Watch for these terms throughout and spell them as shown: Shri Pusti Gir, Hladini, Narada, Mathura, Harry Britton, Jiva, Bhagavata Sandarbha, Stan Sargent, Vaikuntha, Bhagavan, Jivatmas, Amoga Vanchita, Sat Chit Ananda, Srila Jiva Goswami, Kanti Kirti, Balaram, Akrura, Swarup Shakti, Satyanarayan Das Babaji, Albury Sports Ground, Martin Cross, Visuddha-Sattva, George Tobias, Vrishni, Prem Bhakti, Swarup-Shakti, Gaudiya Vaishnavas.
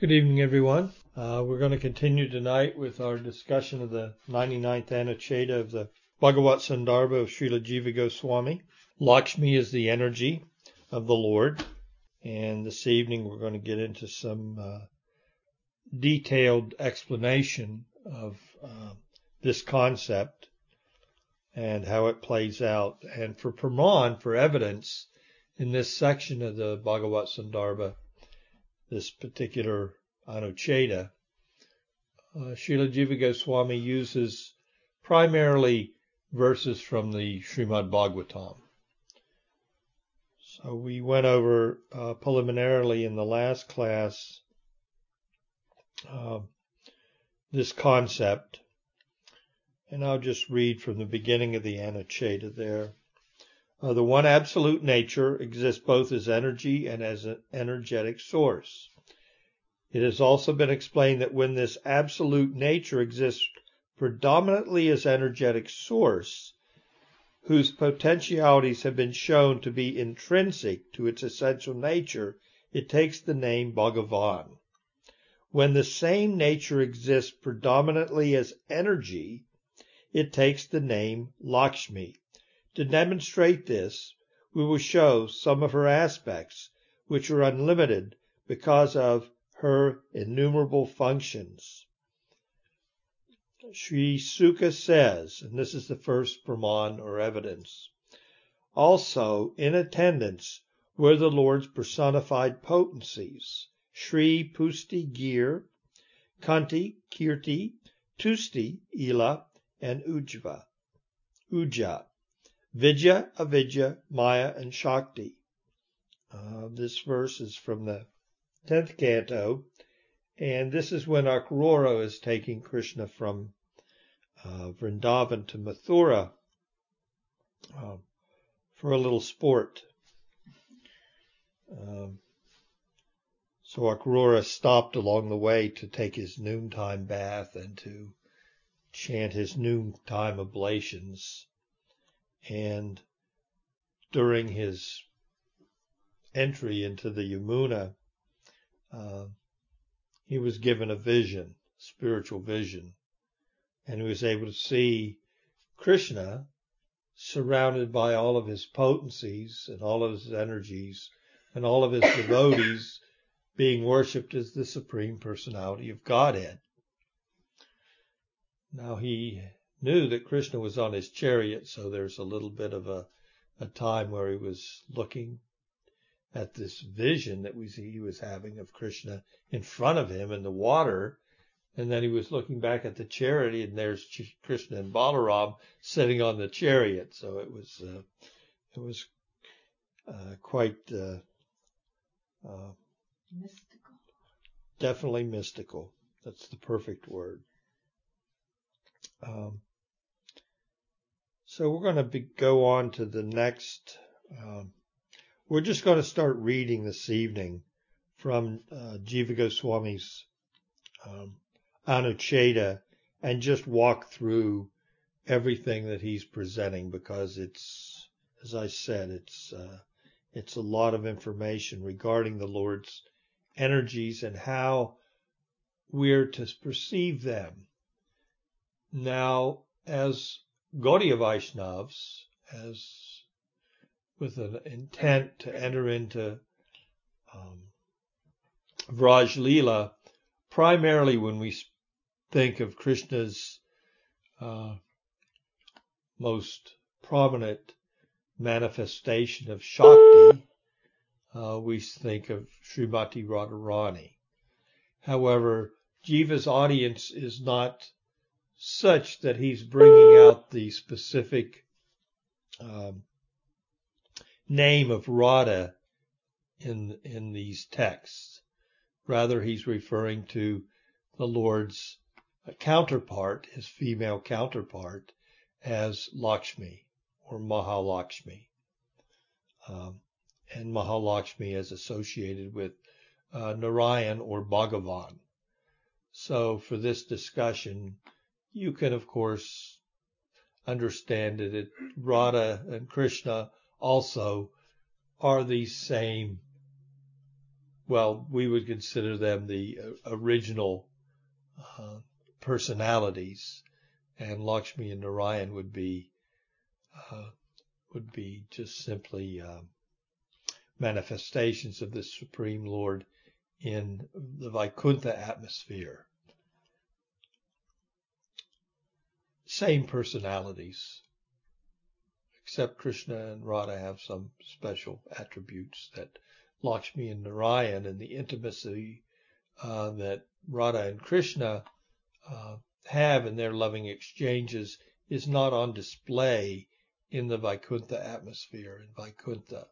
Good evening, everyone. We're going to continue tonight with our discussion of the 99th Anacheta of the Bhagavata Sandarbha of Srila Jiva Goswami. Lakshmi is the energy of the Lord. And this evening we're going to get into some detailed explanation of this concept and how it plays out. And for Praman, for evidence, in this section of the Bhagavata Sandarbha, this particular Anucheda, Srila Jiva Goswami uses primarily verses from the Srimad Bhagavatam. So we went over preliminarily in the last class this concept, and I'll just read from the beginning of the Anucheda there. The one absolute nature exists both as energy and as an energetic source. It has also been explained that when this absolute nature exists predominantly as energetic source, whose potentialities have been shown to be intrinsic to its essential nature, it takes the name Bhagavan. When the same nature exists predominantly as energy, it takes the name Lakshmi. To demonstrate this, we will show some of her aspects, which are unlimited because of her innumerable functions. Shri Sukha says, and this is the first Praman or evidence, also in attendance were the Lord's personified potencies, Shri Pusti Gir, Kanti, Kirti, Tusti, Ila, and Uja. Vidya, Avidya, Maya, and Shakti. This verse is from the 10th canto, and this is when Akrura is taking Krishna from Vrindavan to Mathura for a little sport. So Akrura stopped along the way to take his noontime bath and to chant his noontime oblations. And during his entry into the Yamuna, he was given a vision, spiritual vision, and he was able to see Krishna surrounded by all of his potencies and all of his energies and all of his devotees being worshipped as the Supreme Personality of Godhead. Now he knew that Krishna was on his chariot, so there's a little bit of a time where he was looking at this vision that he was having of Krishna in front of him in the water, and then he was looking back at the chariot, and there's Krishna and Balaram sitting on the chariot. So it was quite mystical. Definitely mystical. That's the perfect word. So we're going to go on to the next. We're just going to start reading this evening from Jiva Goswami's Anucheda and just walk through everything that he's presenting, because it's, as I said, it's a lot of information regarding the Lord's energies and how we're to perceive them. Now, as Gaudiya Vaishnavas, as with an intent to enter into VrajLila, primarily when we think of Krishna's most prominent manifestation of Shakti, we think of Srimati Radharani. However, Jiva's audience is not such that he's bringing out the specific name of Radha in these texts. Rather, he's referring to the Lord's counterpart, his female counterpart, as Lakshmi or Mahalakshmi, and Mahalakshmi is associated with Narayan or Bhagavan. So for this discussion, you can, of course, understand that Radha and Krishna also are the same well, we would consider them the original personalities, and Lakshmi and Narayan would be just simply manifestations of the Supreme Lord in the Vaikuntha atmosphere. Same personalities, except Krishna and Radha have some special attributes that Lakshmi and Narayan, and the intimacy that Radha and Krishna have in their loving exchanges, is not on display in the Vaikuntha atmosphere, in Vaikuntha.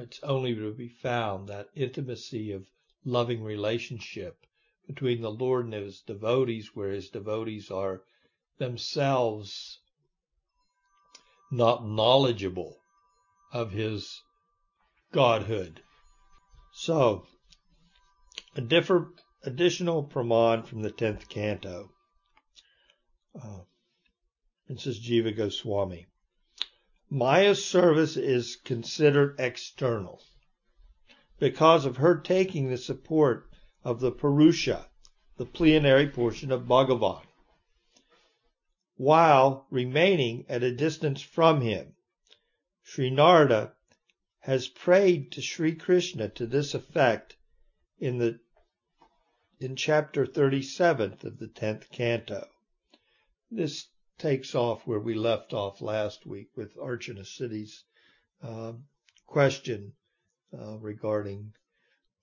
It's only to be found, that intimacy of loving relationship between the Lord and his devotees, where his devotees are themselves not knowledgeable of his godhood. So, additional Praman from the 10th canto. This is Jiva Goswami. Maya's service is considered external because of her taking the support of the Purusha, the plenary portion of Bhagavan, while remaining at a distance from him. Sri Narada has prayed to Sri Krishna to this effect in chapter 37 of the 10th canto. This takes off where we left off last week with Archana Siddhi's question regarding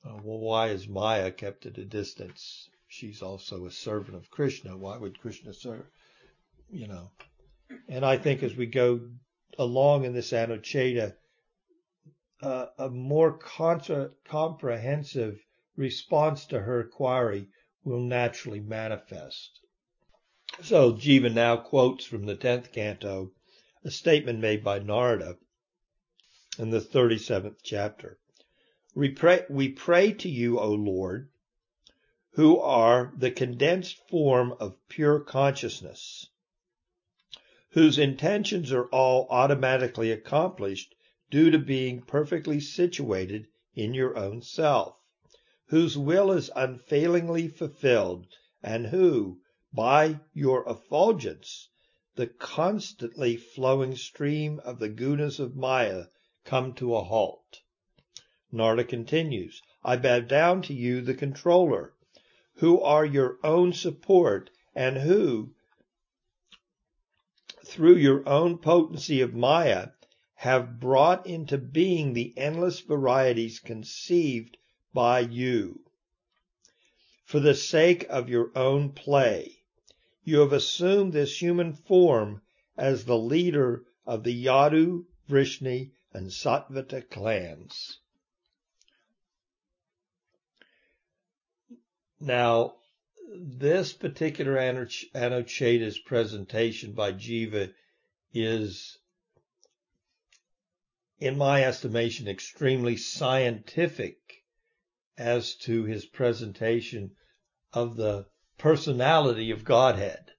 why is Maya kept at a distance? She's also a servant of Krishna. Why would Krishna serve? And I think as we go along in this Anucheta, a more comprehensive response to her inquiry will naturally manifest. So Jiva now quotes from the 10th canto a statement made by Narada in the 37th chapter. We pray to you, O Lord, who are the condensed form of pure consciousness, whose intentions are all automatically accomplished due to being perfectly situated in your own self, whose will is unfailingly fulfilled, and who, by your effulgence, the constantly flowing stream of the gunas of Maya, come to a halt. Narada continues, I bow down to you, the controller, who are your own support, and who, through your own potency of Maya, have brought into being the endless varieties conceived by you. For the sake of your own play, you have assumed this human form as the leader of the Yadu, Vrishni, and Satvata clans. Now, this particular Anucheta's presentation by Jiva is, in my estimation, extremely scientific as to his presentation of the personality of Godhead.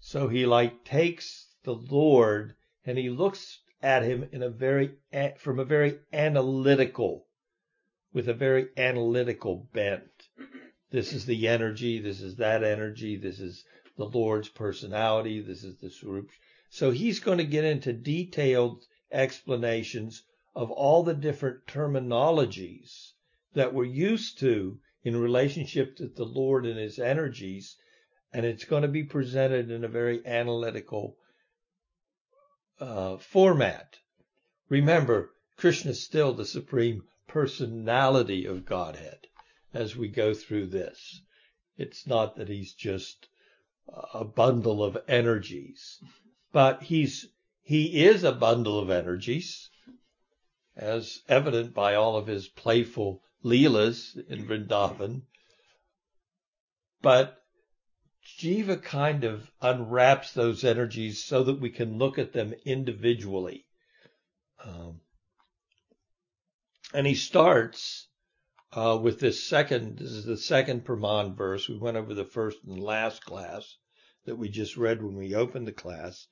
So he takes the Lord and he looks at him with a very analytical bent. This is the energy, this is that energy, this is the Lord's personality, this is the Swarup. So he's going to get into detailed explanations of all the different terminologies that we're used to in relationship to the Lord and his energies, and it's going to be presented in a very analytical format. Remember, Krishna's still the supreme personality of Godhead as we go through this. It's not that he's just a bundle of energies, but he is a bundle of energies, as evident by all of his playful Leelas in Vrindavan. But Jiva kind of unwraps those energies so that we can look at them individually. And he starts with this is the second Praman verse. We went over the first and last class that we just read when we opened the class.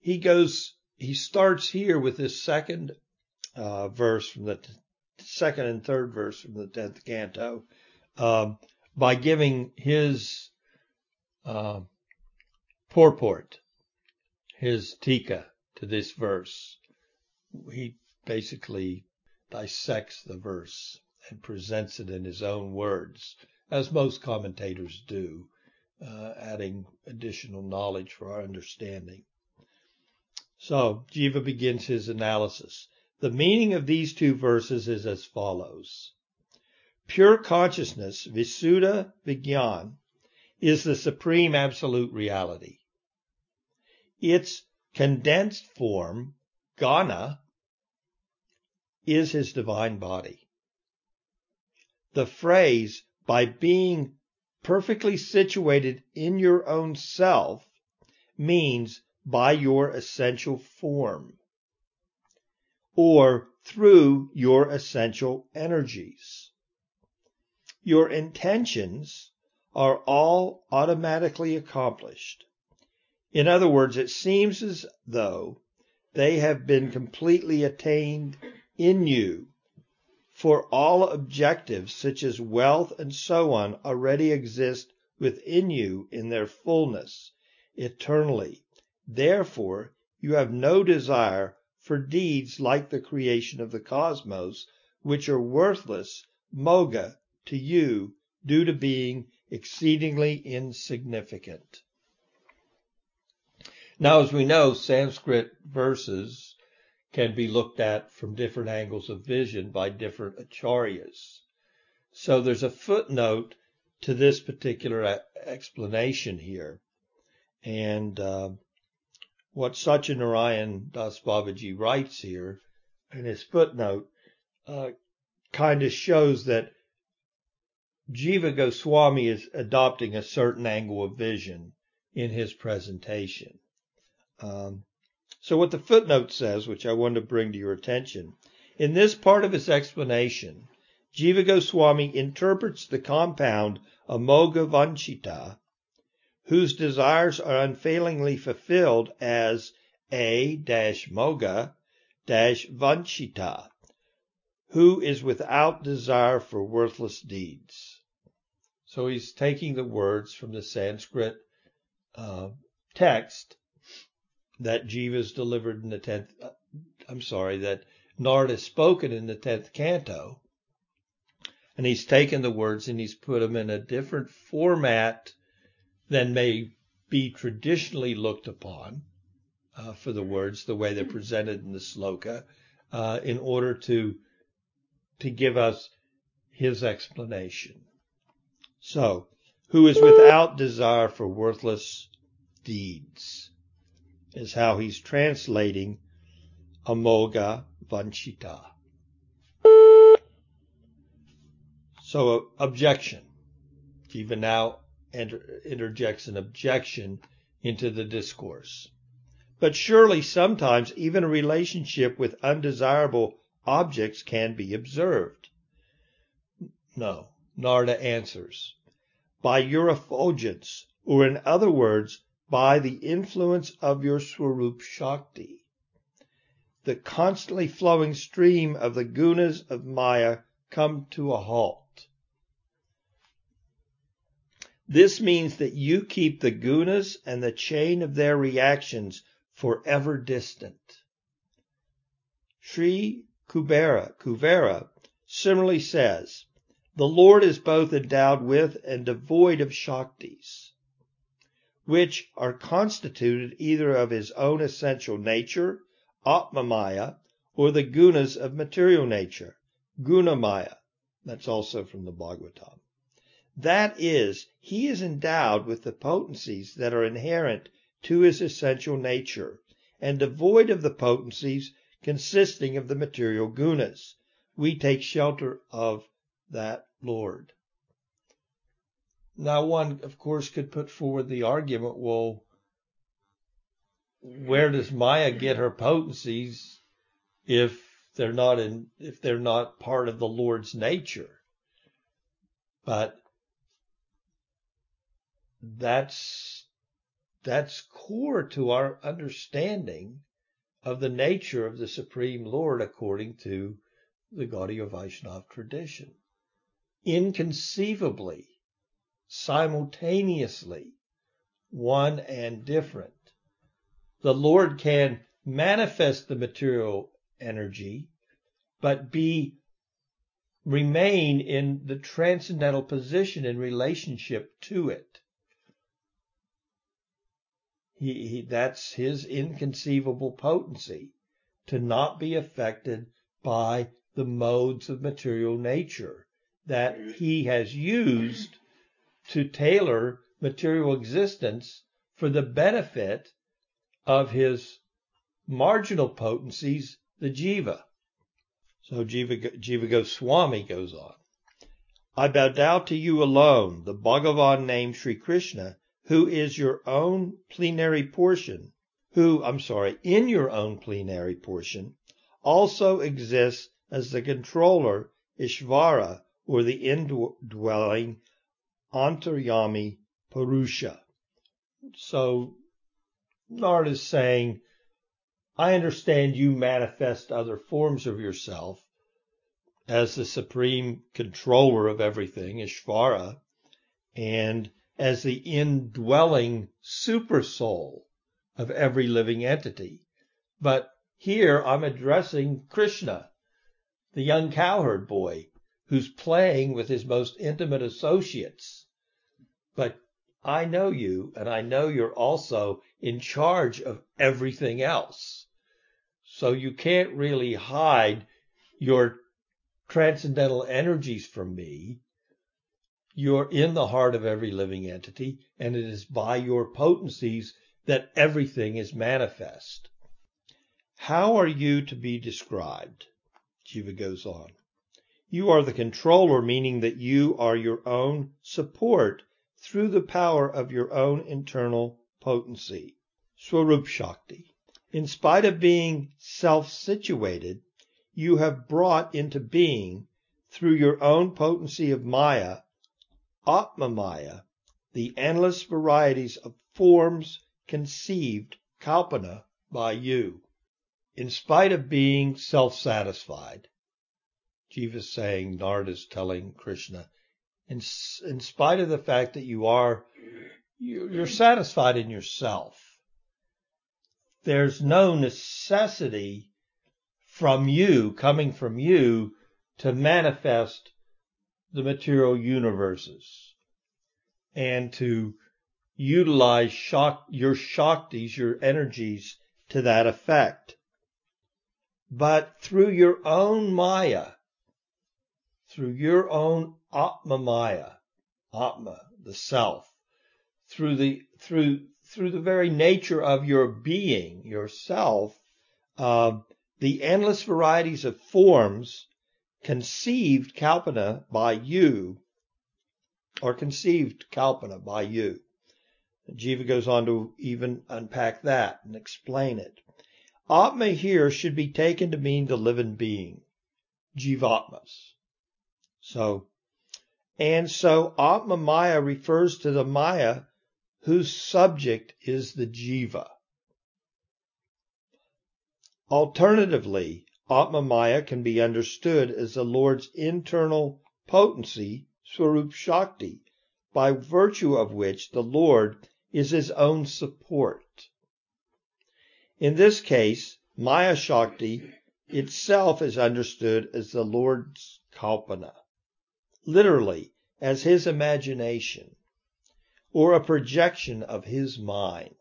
He starts here with this second verse from the second and third verse from the 10th canto, by giving his purport, his tika to this verse. He basically dissects the verse and presents it in his own words, as most commentators do, adding additional knowledge for our understanding. So Jiva begins his analysis. The meaning of these two verses is as follows. Pure consciousness, Visuddha Vijnan, is the supreme absolute reality. Its condensed form, Gana, is his divine body. The phrase, by being perfectly situated in your own self, means by your essential form, or through your essential energies. Your intentions are all automatically accomplished. In other words, it seems as though they have been completely attained in you, for all objectives such as wealth and so on already exist within you in their fullness eternally. Therefore, you have no desire for deeds like the creation of the cosmos, which are worthless, moga, to you due to being exceedingly insignificant. Now, as we know, Sanskrit verses can be looked at from different angles of vision by different acharyas. So there's a footnote to this particular explanation here. And what Satyanarayan Das Babaji writes here in his footnote kind of shows that Jiva Goswami is adopting a certain angle of vision in his presentation. So what the footnote says, which I wanted to bring to your attention, in this part of his explanation, Jiva Goswami interprets the compound Amoga Vanchita, whose desires are unfailingly fulfilled, as A-Moga-Vanchita, who is without desire for worthless deeds. So he's taking the words from the Sanskrit text that Jiva's delivered in the 10th, that Narada has spoken in the 10th canto. And he's taken the words and he's put them in a different format than may be traditionally looked upon for the words, the way they're presented in the sloka, in order to give us his explanation. So, who is without desire for worthless deeds, is how he's translating Amoga Vanchita. So, objection. Jiva now interjects an objection into the discourse. But surely sometimes even a relationship with undesirable objects can be observed. No, Narada answers, by your effulgence, or in other words, by the influence of your Swarup-Shakti, the constantly flowing stream of the gunas of Maya come to a halt. This means that you keep the gunas and the chain of their reactions forever distant. Sri Kuvera similarly says, the Lord is both endowed with and devoid of Shaktis, which are constituted either of his own essential nature, Atma-Maya, or the gunas of material nature, Guna-Maya. That's also from the Bhagavatam. That is, he is endowed with the potencies that are inherent to his essential nature, and devoid of the potencies consisting of the material gunas. We take shelter of that Lord. Now, one, of course, could put forward the argument, well, where does Maya get her potencies if they're not part of the Lord's nature? But that's core to our understanding of the nature of the Supreme Lord according to the Gaudiya Vaishnava tradition. Inconceivably, simultaneously, one and different. The Lord can manifest the material energy, but remain in the transcendental position in relationship to it. That's his inconceivable potency, to not be affected by the modes of material nature that he has used to tailor material existence for the benefit of his marginal potencies, the Jiva. So Jiva Goswami goes on. I bow down to you alone, the Bhagavan named Sri Krishna, who is your own plenary portion, in your own plenary portion, also exists as the controller, Ishvara, or the indwelling Antaryami Purusha. So Narada is saying, I understand you manifest other forms of yourself as the supreme controller of everything, Ishvara, and as the indwelling supersoul of every living entity. But here I'm addressing Krishna, the young cowherd boy, who's playing with his most intimate associates. But I know you, and I know you're also in charge of everything else. So you can't really hide your transcendental energies from me. You're in the heart of every living entity, and it is by your potencies that everything is manifest. How are you to be described? Jiva goes on. You are the controller, meaning that you are your own support through the power of your own internal potency, Swarup-Shakti. In spite of being self-situated, you have brought into being, through your own potency of Maya, Atma-Maya, the endless varieties of forms conceived, Kalpana, by you. In spite of being self-satisfied, Jiva is saying, Narada is telling Krishna, in spite of the fact that you're satisfied in yourself, there's no necessity coming from you to manifest the material universes and to utilize your Shaktis, your energies, to that effect. But through your own Maya, through your own Atma-Maya, Atma, the self, through the very nature of your being, yourself, the endless varieties of forms conceived Kalpana by you. Jiva goes on to even unpack that and explain it. Atma here should be taken to mean the living being, Jivatmas. So Atma-Maya refers to the Maya whose subject is the Jiva. Alternatively, Atma-Maya can be understood as the Lord's internal potency, Swarup-Shakti, by virtue of which the Lord is his own support. In this case, Maya-Shakti itself is understood as the Lord's Kalpana, literally as his imagination, or a projection of his mind,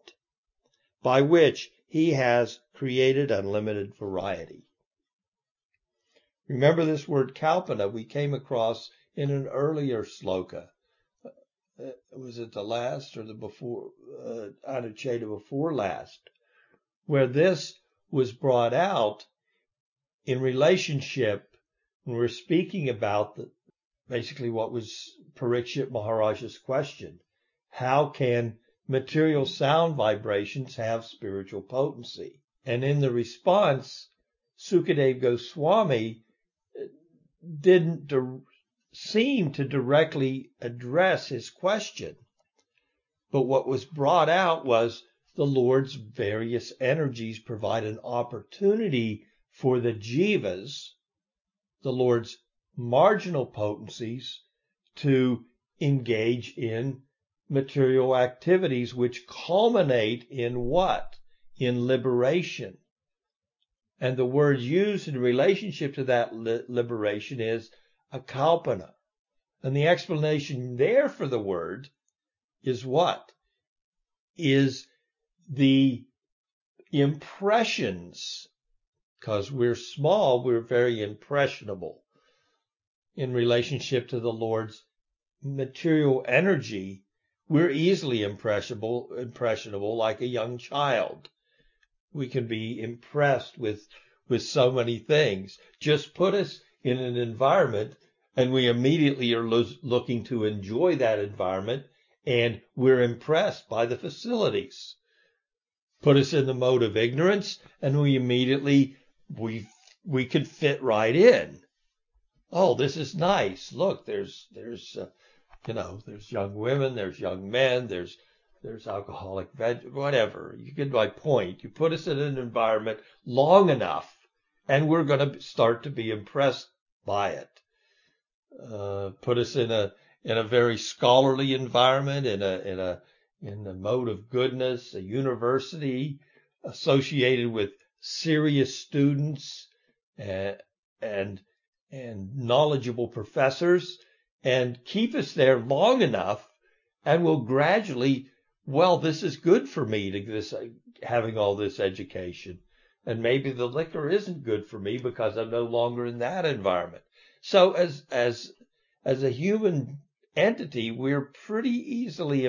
by which he has created unlimited variety. Remember this word Kalpana we came across in an earlier sloka. Was it the last or the before, Anucheta before last, where this was brought out in relationship when we're speaking about basically what was Parikshit Maharaj's question. How can material sound vibrations have spiritual potency? And in the response, Sukadeva Goswami didn't seem to directly address his question, but what was brought out was the Lord's various energies provide an opportunity for the Jivas, the Lord's marginal potencies to engage in material activities, which culminate in what? In liberation. And the word used in relationship to that liberation is a kalpana. And the explanation there for the word is what? Is the impressions, because we're small, we're very impressionable in relationship to the Lord's material energy. We're easily impressionable like a young child. We can be impressed with so many things. Just put us in an environment and we immediately are looking to enjoy that environment, and we're impressed by the facilities. Put us in the mode of ignorance and we immediately, we could fit right in. Oh, this is nice. Look, there's young women, there's young men, there's alcoholic, whatever. You get my point. You put us in an environment long enough and we're going to start to be impressed by it. Put us in a very scholarly environment, in the mode of goodness, a university associated with serious students and knowledgeable professors, and keep us there long enough and we'll gradually, well, this is good for me, having all this education, and maybe the liquor isn't good for me because I'm no longer in that environment. So as a human entity, we're pretty easily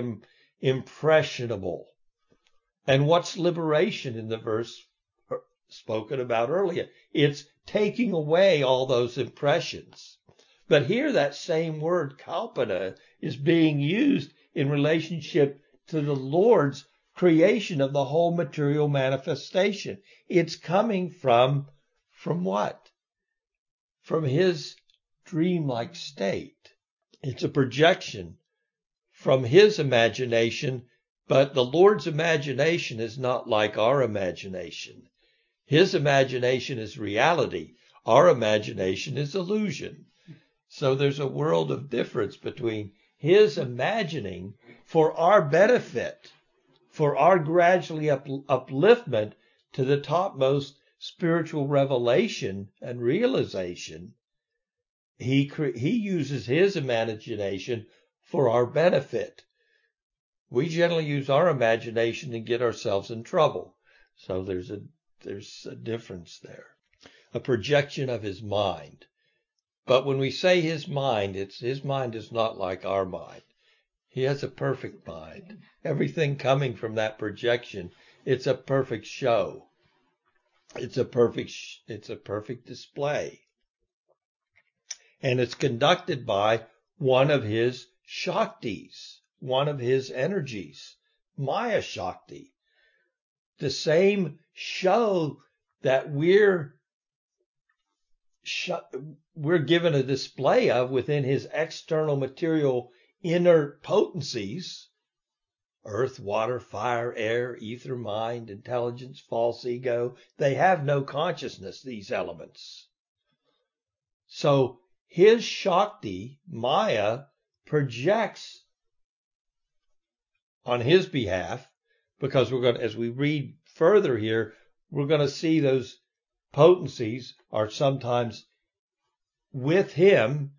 impressionable. And what's liberation in the verse spoken about earlier? It's taking away all those impressions. But here that same word, kalpana, is being used in relationship to the Lord's creation of the whole material manifestation. It's coming from what? From his dreamlike state. It's a projection from his imagination, but the Lord's imagination is not like our imagination. His imagination is reality. Our imagination is illusion. So there's a world of difference between his imagining for our benefit, for our gradually upliftment to the topmost spiritual revelation and realization. He uses his imagination for our benefit. We generally use our imagination and get ourselves in trouble. So there's a difference there. A projection of his mind. But when we say his mind, his mind is not like our mind. He has a perfect mind. Everything coming from that projection, it's a perfect show. It's a perfect display. And it's conducted by one of his Shaktis, one of his energies, Maya Shakti. The same show that we're given a display of within his external material inner potencies, earth, water, fire, air, ether, mind, intelligence, false ego. They have no consciousness, these elements. So, his Shakti, Maya, projects on his behalf, because we're going to, as we read further here, we're going to see those potencies are sometimes with him,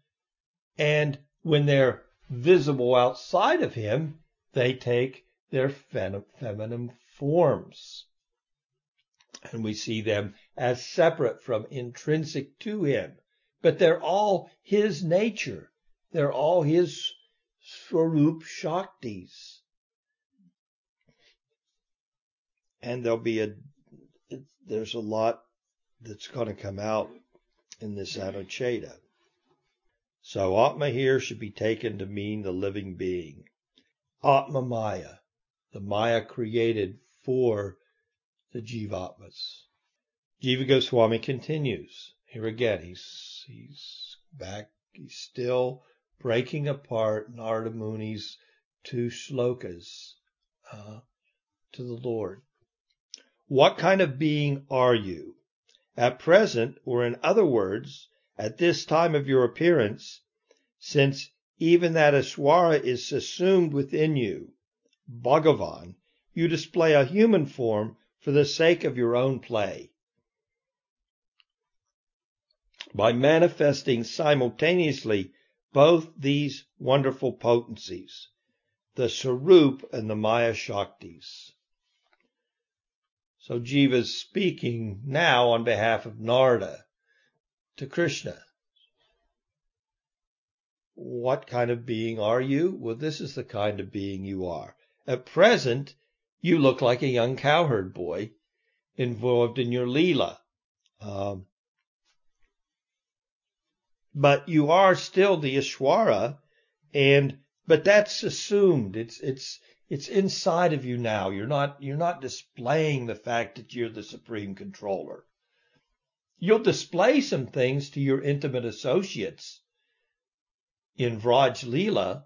and when they're visible outside of him, they take their feminine forms. And we see them as separate from intrinsic to him. But they're all his nature. They're all his Swarup-Shaktis. And there's a lot that's going to come out in this Anucheta. So Atma here should be taken to mean the living being. Atma-Maya, the Maya created for the Jivatmas. Jiva Goswami continues. Here again, he's back. He's still breaking apart Narada Muni's two shlokas to the Lord. What kind of being are you? At present, or in other words, at this time of your appearance, since even that Ishvara is assumed within you, Bhagavan, you display a human form for the sake of your own play. By manifesting simultaneously both these wonderful potencies, the Swarup and the Maya Shaktis. So Jiva is speaking now on behalf of Narada to Krishna. What kind of being are you? Well, this is the kind of being you are. At present, you look like a young cowherd boy involved in your Leela. But you are still the Ishvara, but that's assumed. It's inside of you now. You're not displaying the fact that you're the supreme controller. You'll display some things to your intimate associates. In VrajLila,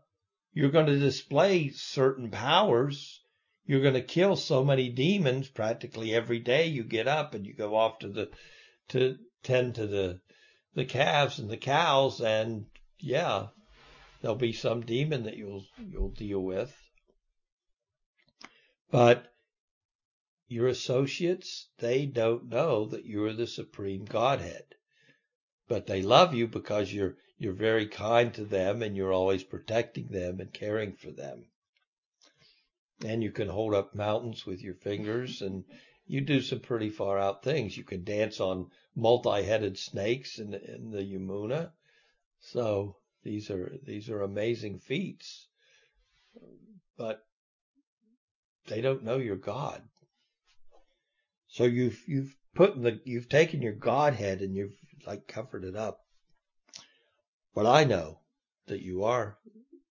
you're going to display certain powers. You're going to kill so many demons practically every day. You get up and you go off to tend to the calves and the cows, and yeah, there'll be some demon that you'll deal with. But your associates, they don't know that you're the supreme Godhead, but they love you because you're very kind to them, and you're always protecting them and caring for them. And you can hold up mountains with your fingers, and you do some pretty far out things. You can dance on multi-headed snakes in the Yamuna. So these are amazing feats, but they don't know you're God. So you've taken your Godhead and you've like covered it up. But I know that you are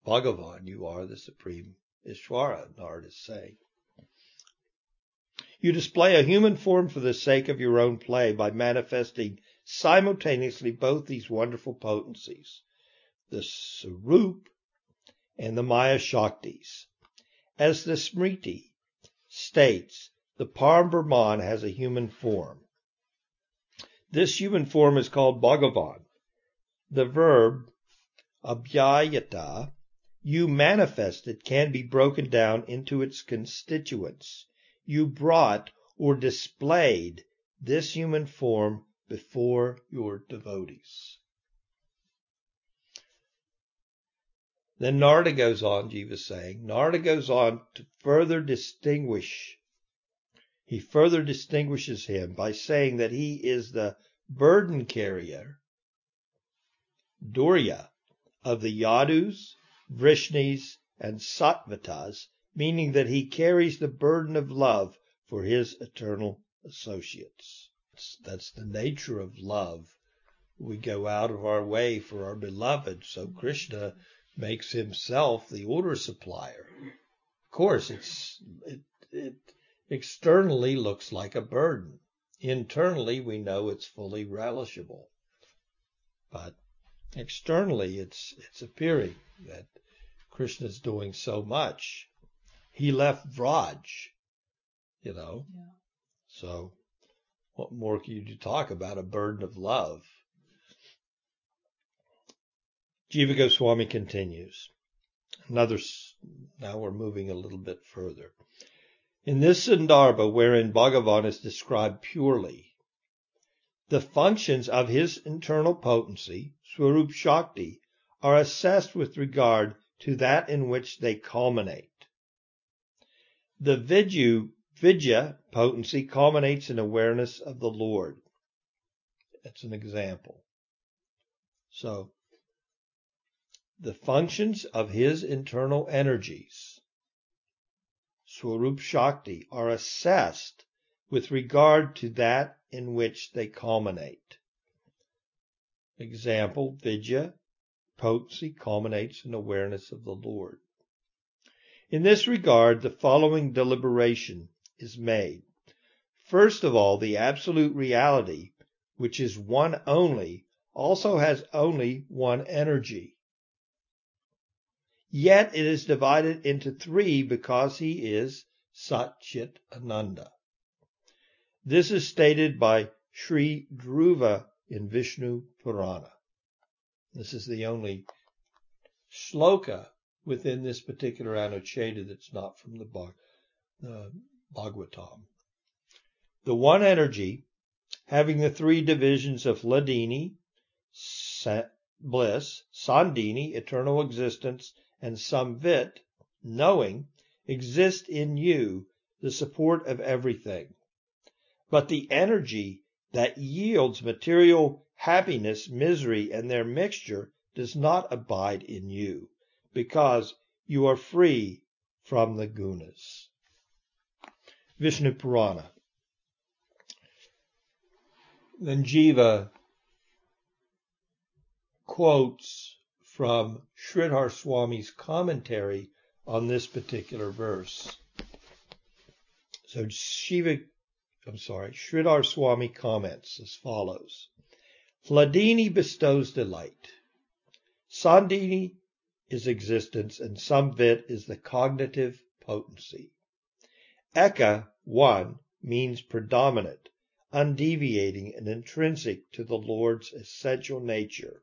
Bhagavan, you are the supreme Ishvara, Narada is saying. You display a human form for the sake of your own play by manifesting simultaneously both these wonderful potencies, the Swarup and the Maya Shaktis. As the Smriti states, the Param Brahman has a human form. This human form is called Bhagavan. The verb abhyayata, you manifested, can be broken down into its constituents. You brought or displayed this human form before your devotees. Then Narada goes on, Jiva is saying, Narada goes on to further distinguish. He further distinguishes him by saying that he is the burden carrier, Durya, of the Yadus, Vrishnis, and Sattvatas, meaning that he carries the burden of love for his eternal associates. That's the nature of love. We go out of our way for our beloved, so Krishna makes himself the order supplier. Of course, it externally looks like a burden. Internally, we know it's fully relishable. But externally, it's appearing that Krishna's doing so much. He left Vraj, Yeah. So what more can you talk about a burden of love? Jiva Goswami continues. Now we're moving a little bit further. In this Sandarbha, wherein Bhagavan is described purely, the functions of his internal potency, Swarup-Shakti, are assessed with regard to that in which they culminate. The Vidya potency culminates in awareness of the Lord. That's an example. So, the functions of his internal energies, Swarup-Shakti, are assessed with regard to that in which they culminate. Example, Vidya, potency culminates in awareness of the Lord. In this regard, the following deliberation is made. First of all, the absolute reality, which is one only, also has only one energy. Yet it is divided into three because he is Sat-Chit Ananda. This is stated by Sri Dhruva in Vishnu Purana. This is the only shloka within this particular anucheda that's not from the Bhagavatam. The one energy, having the three divisions of Hladini, bliss, Sandini, eternal existence, and Samvit, knowing, exist in you, the support of everything. But the energy that yields material happiness, misery, and their mixture does not abide in you, because you are free from the gunas. Vishnu Purana. Then Jiva quotes from Sridhar Swami's commentary on this particular verse. So Sridhar Swami comments as follows. Hladini bestows delight. Sandini is existence and Samvit is the cognitive potency. Eka, one, means predominant, undeviating and intrinsic to the Lord's essential nature.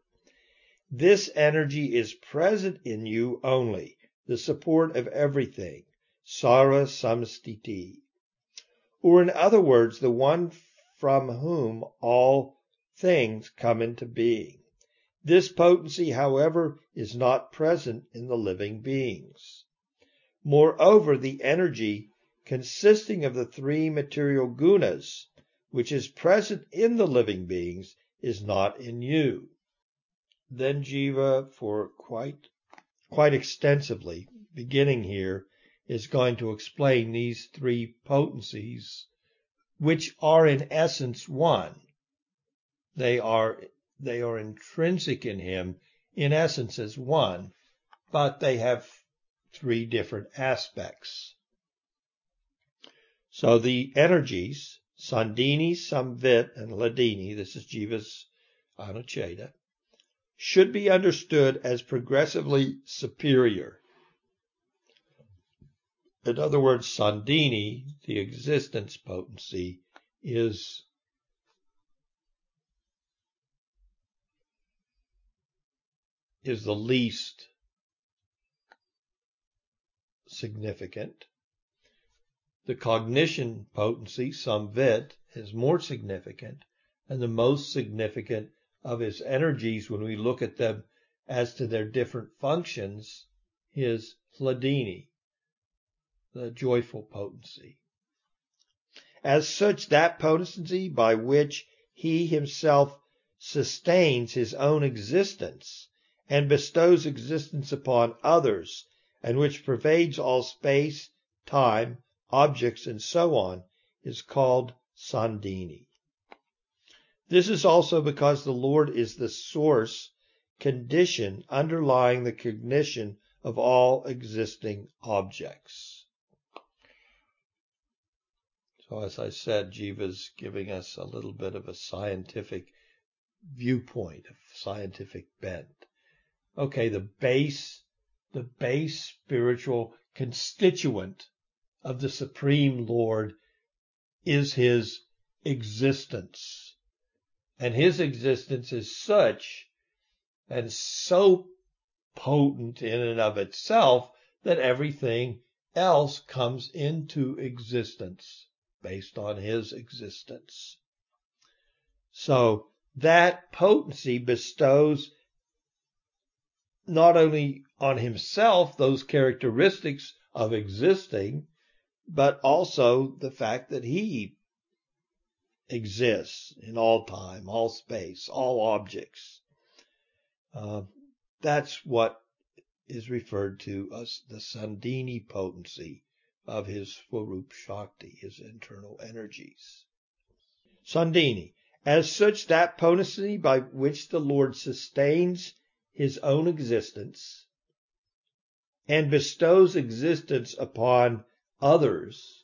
This energy is present in you only, the support of everything, Sara Samstiti, or in other words, the one from whom all things come into being. This potency, however, is not present in the living beings. Moreover, the energy consisting of the three material gunas, which is present in the living beings, is not in you. Then Jiva, for quite extensively, beginning here, is going to explain these three potencies, which are in essence one. They are intrinsic in him, in essence as one, but they have three different aspects. So the energies, Sandini, Samvit, and Hladini, this is Jiva's anucheda, should be understood as progressively superior. In other words, Sandini, the existence potency, is the least significant. The cognition potency, Samvit, is more significant, and the most significant of his energies, when we look at them as to their different functions, is Hladini, the joyful potency. As such, that potency by which he himself sustains his own existence and bestows existence upon others, and which pervades all space, time, objects, and so on, is called Sandini. This is also because the Lord is the source, condition underlying the cognition of all existing objects. So as I said, Jiva's giving us a little bit of a scientific viewpoint, a scientific bent. Okay, the base spiritual constituent of the Supreme Lord is his existence. And his existence is such and so potent in and of itself that everything else comes into existence based on his existence. So that potency bestows not only on himself those characteristics of existing, but also the fact that he exists in all time, all space, all objects. That's what is referred to as the Sandini potency of his Swarup-Shakti, his internal energies. Sandini. As such, that potency by which the Lord sustains his own existence and bestows existence upon others,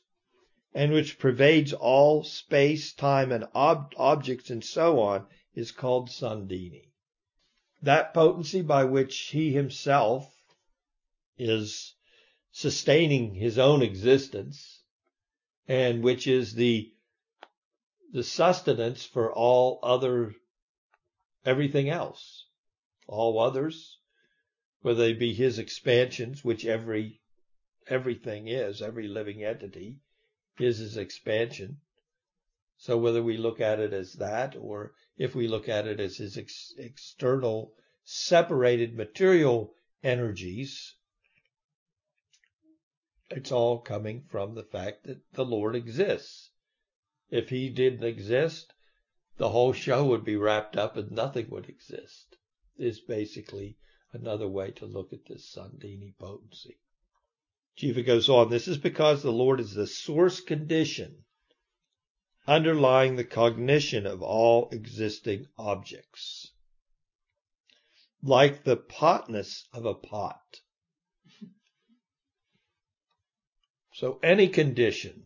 and which pervades all space, time, and objects, and so on, is called Sandini. That potency by which he himself is sustaining his own existence, and which is the sustenance for all other everything else. All others, whether they be his expansions, which everything is, every living entity is his expansion. So whether we look at it as that, or if we look at it as his external separated material energies, it's all coming from the fact that the Lord exists. If he didn't exist, the whole show would be wrapped up and nothing would exist, is basically another way to look at this Sandini potency. Jiva goes on, this is because the Lord is the source condition underlying the cognition of all existing objects. Like the potness of a pot. So any condition,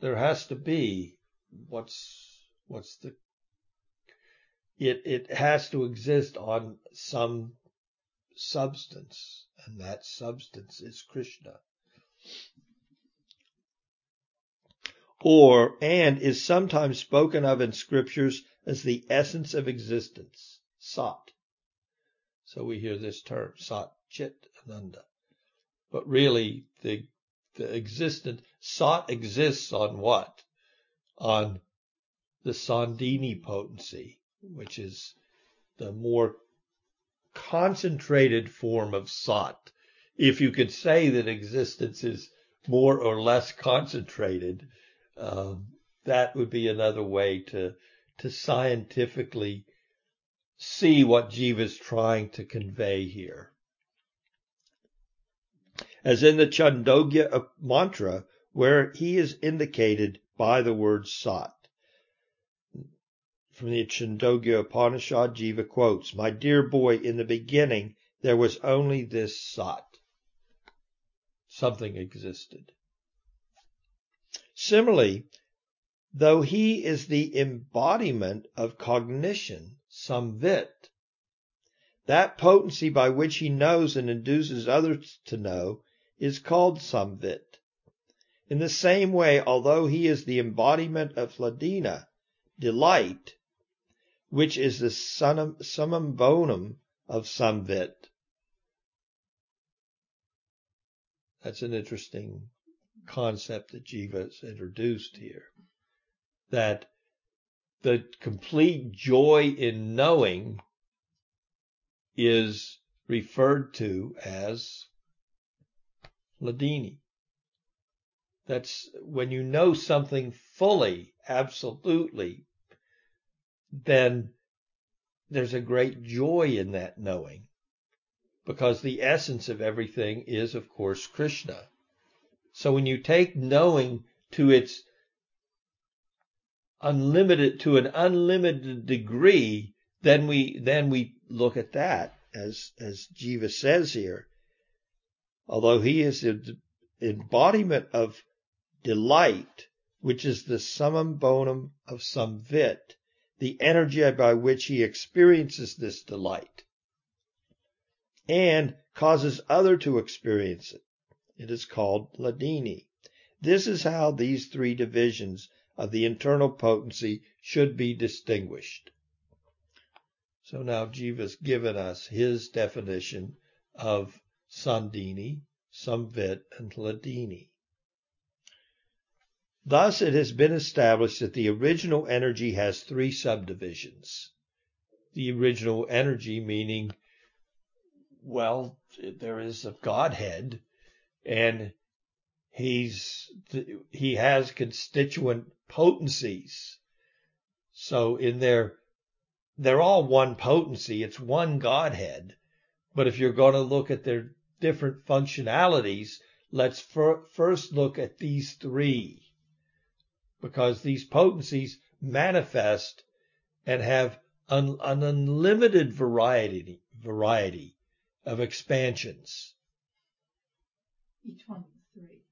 there has to be it has to exist on some substance, and that substance is Krishna. And is sometimes spoken of in scriptures as the essence of existence, Sat. So we hear this term, Sat Chit Ananda. But really, the existent, Sat exists on what? On the Sandini potency, which is the more concentrated form of Sat. If you could say that existence is more or less concentrated, that would be another way to scientifically see what Jiva is trying to convey here. As in the Chandogya mantra, where he is indicated by the word Sat. From the Chandogya Upanishad, Jiva quotes, "My dear boy, in the beginning there was only this Sat." Something existed. Similarly, though he is the embodiment of cognition, Samvit, that potency by which he knows and induces others to know, is called Samvit. In the same way, although he is the embodiment of Hladina, delight, which is the summum bonum of Samvit. That's an interesting concept that Jiva has introduced here, that the complete joy in knowing is referred to as Hladini. That's when you know something fully, absolutely, then there's a great joy in that knowing, because the essence of everything is, of course, Krishna. So when you take knowing to its unlimited, to an unlimited degree, then we look at that as Jiva says here. Although he is the embodiment of delight, which is the summum bonum of Samvit, the energy by which he experiences this delight and causes others to experience it. It is called Hladini. This is how these three divisions of the internal potency should be distinguished. So now Jiva's given us his definition of Sandini, Samvit, and Hladini. Thus it has been established that the original energy has three subdivisions. The original energy meaning, well, there is a Godhead, and he has constituent potencies. So in their, they're all one potency. It's one Godhead. But if you're going to look at their different functionalities, let's first look at these three, because these potencies manifest and have an unlimited variety of expansions. Each one is three.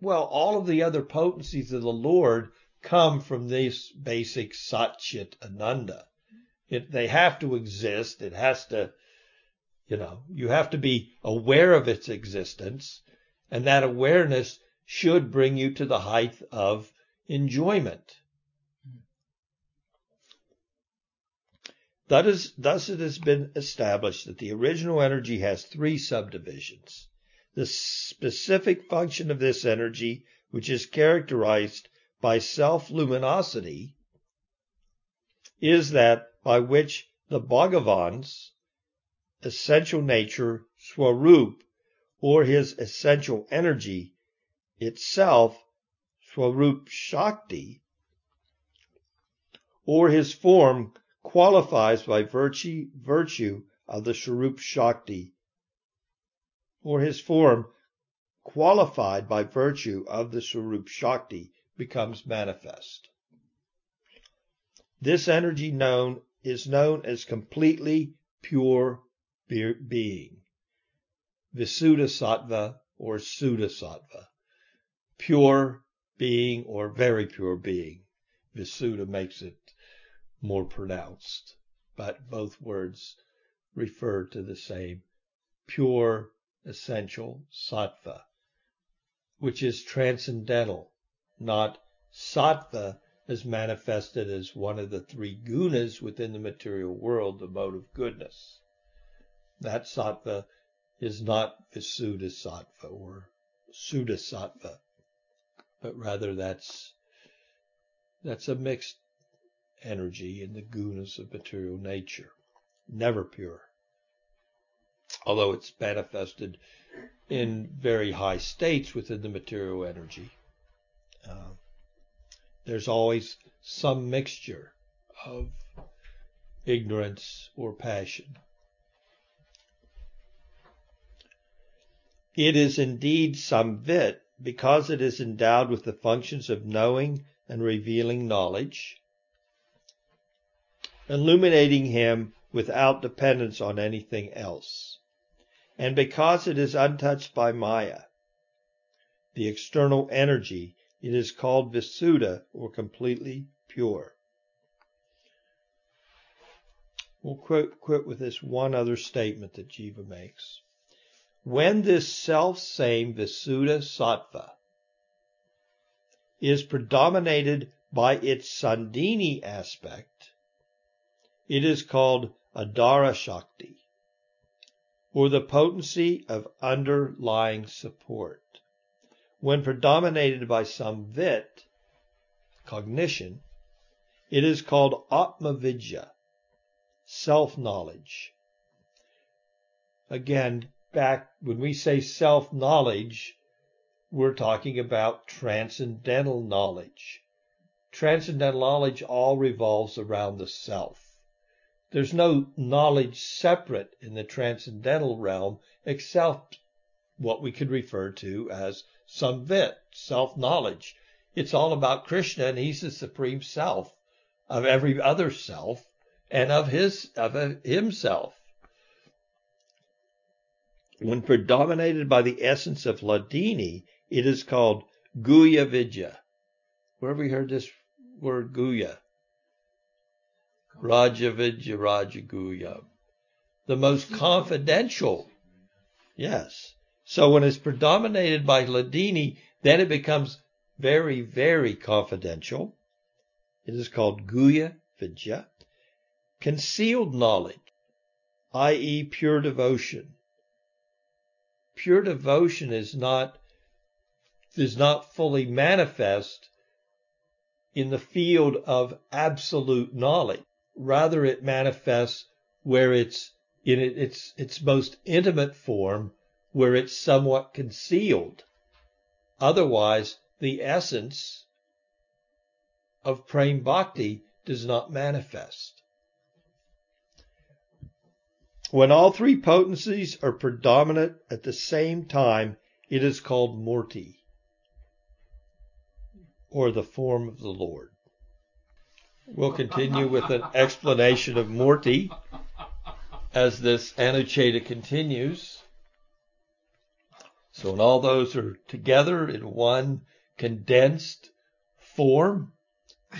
Well, all of the other potencies of the Lord come from this basic Sat-Chit Ananda. They have to exist. It has to, you have to be aware of its existence, and that awareness should bring you to the height of enjoyment. Thus it has been established that the original energy has three subdivisions. The specific function of this energy, which is characterized by self-luminosity, is that by which the Bhagavan's essential nature, Swarup, or his essential energy itself, Swarup-Shakti, or his form, qualifies by virtue of the Swarup-Shakti, or his form, qualified by virtue of the Swarup-Shakti, becomes manifest. This energy is known as completely pure being, Visuddha-Sattva or Suddha-Sattva, pure being or very pure being. Visuddha makes it more pronounced, but both words refer to the same pure essential sattva, which is transcendental, not sattva as manifested as one of the three gunas within the material world, the mode of goodness. That sattva is not Visuddha-sattva or Suddha-sattva, but rather that's a mixed energy in the gunas of material nature, never pure, although it's manifested in very high states within the material energy. There's always some mixture of ignorance or passion. It is indeed Samvit because it is endowed with the functions of knowing and revealing knowledge, illuminating him without dependence on anything else, and because it is untouched by Maya, the external energy, it is called Visuddha or completely pure. We'll quit with this one other statement that Jiva makes. When this self-same Visuddha-sattva is predominated by its Sandini aspect, it is called Adhara Shakti, or the potency of underlying support. When predominated by Samvit, cognition, it is called Atma Vidya, self-knowledge. Again, back when we say self-knowledge, we're talking about transcendental knowledge. Transcendental knowledge all revolves around the self. There's no knowledge separate in the transcendental realm except what we could refer to as Samvit, self-knowledge. It's all about Krishna, and he's the supreme self of every other self and of himself. When predominated by the essence of Hladini, it is called Guhya Vidya. Where have we heard this word Guhya? Raja Vidya, Raja Guhya, the most confidential. Yes. So when it's predominated by Hladini, then it becomes very, very confidential. It is called Guhya Vidya. Concealed knowledge, i.e. pure devotion. Pure devotion is not fully manifest in the field of absolute knowledge. Rather, it manifests where it's in its most intimate form, where it's somewhat concealed. Otherwise, the essence of Prem Bhakti does not manifest. When all three potencies are predominant at the same time, it is called Murti, or the form of the Lord. We'll continue with an explanation of Murti as this Anucheta continues. So when all those are together in one condensed form,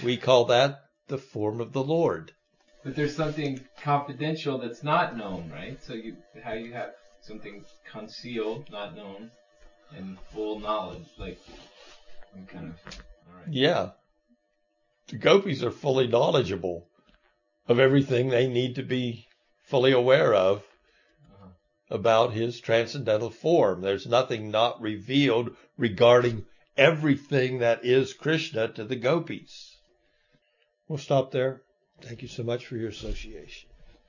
we call that the form of the Lord. But there's something confidential that's not known, right? So how you have something concealed, not known, and full knowledge, like some kind of... All right. Yeah. The gopis are fully knowledgeable of everything they need to be fully aware of about his transcendental form. There's nothing not revealed regarding everything that is Krishna to the gopis. We'll stop there. Thank you so much for your association.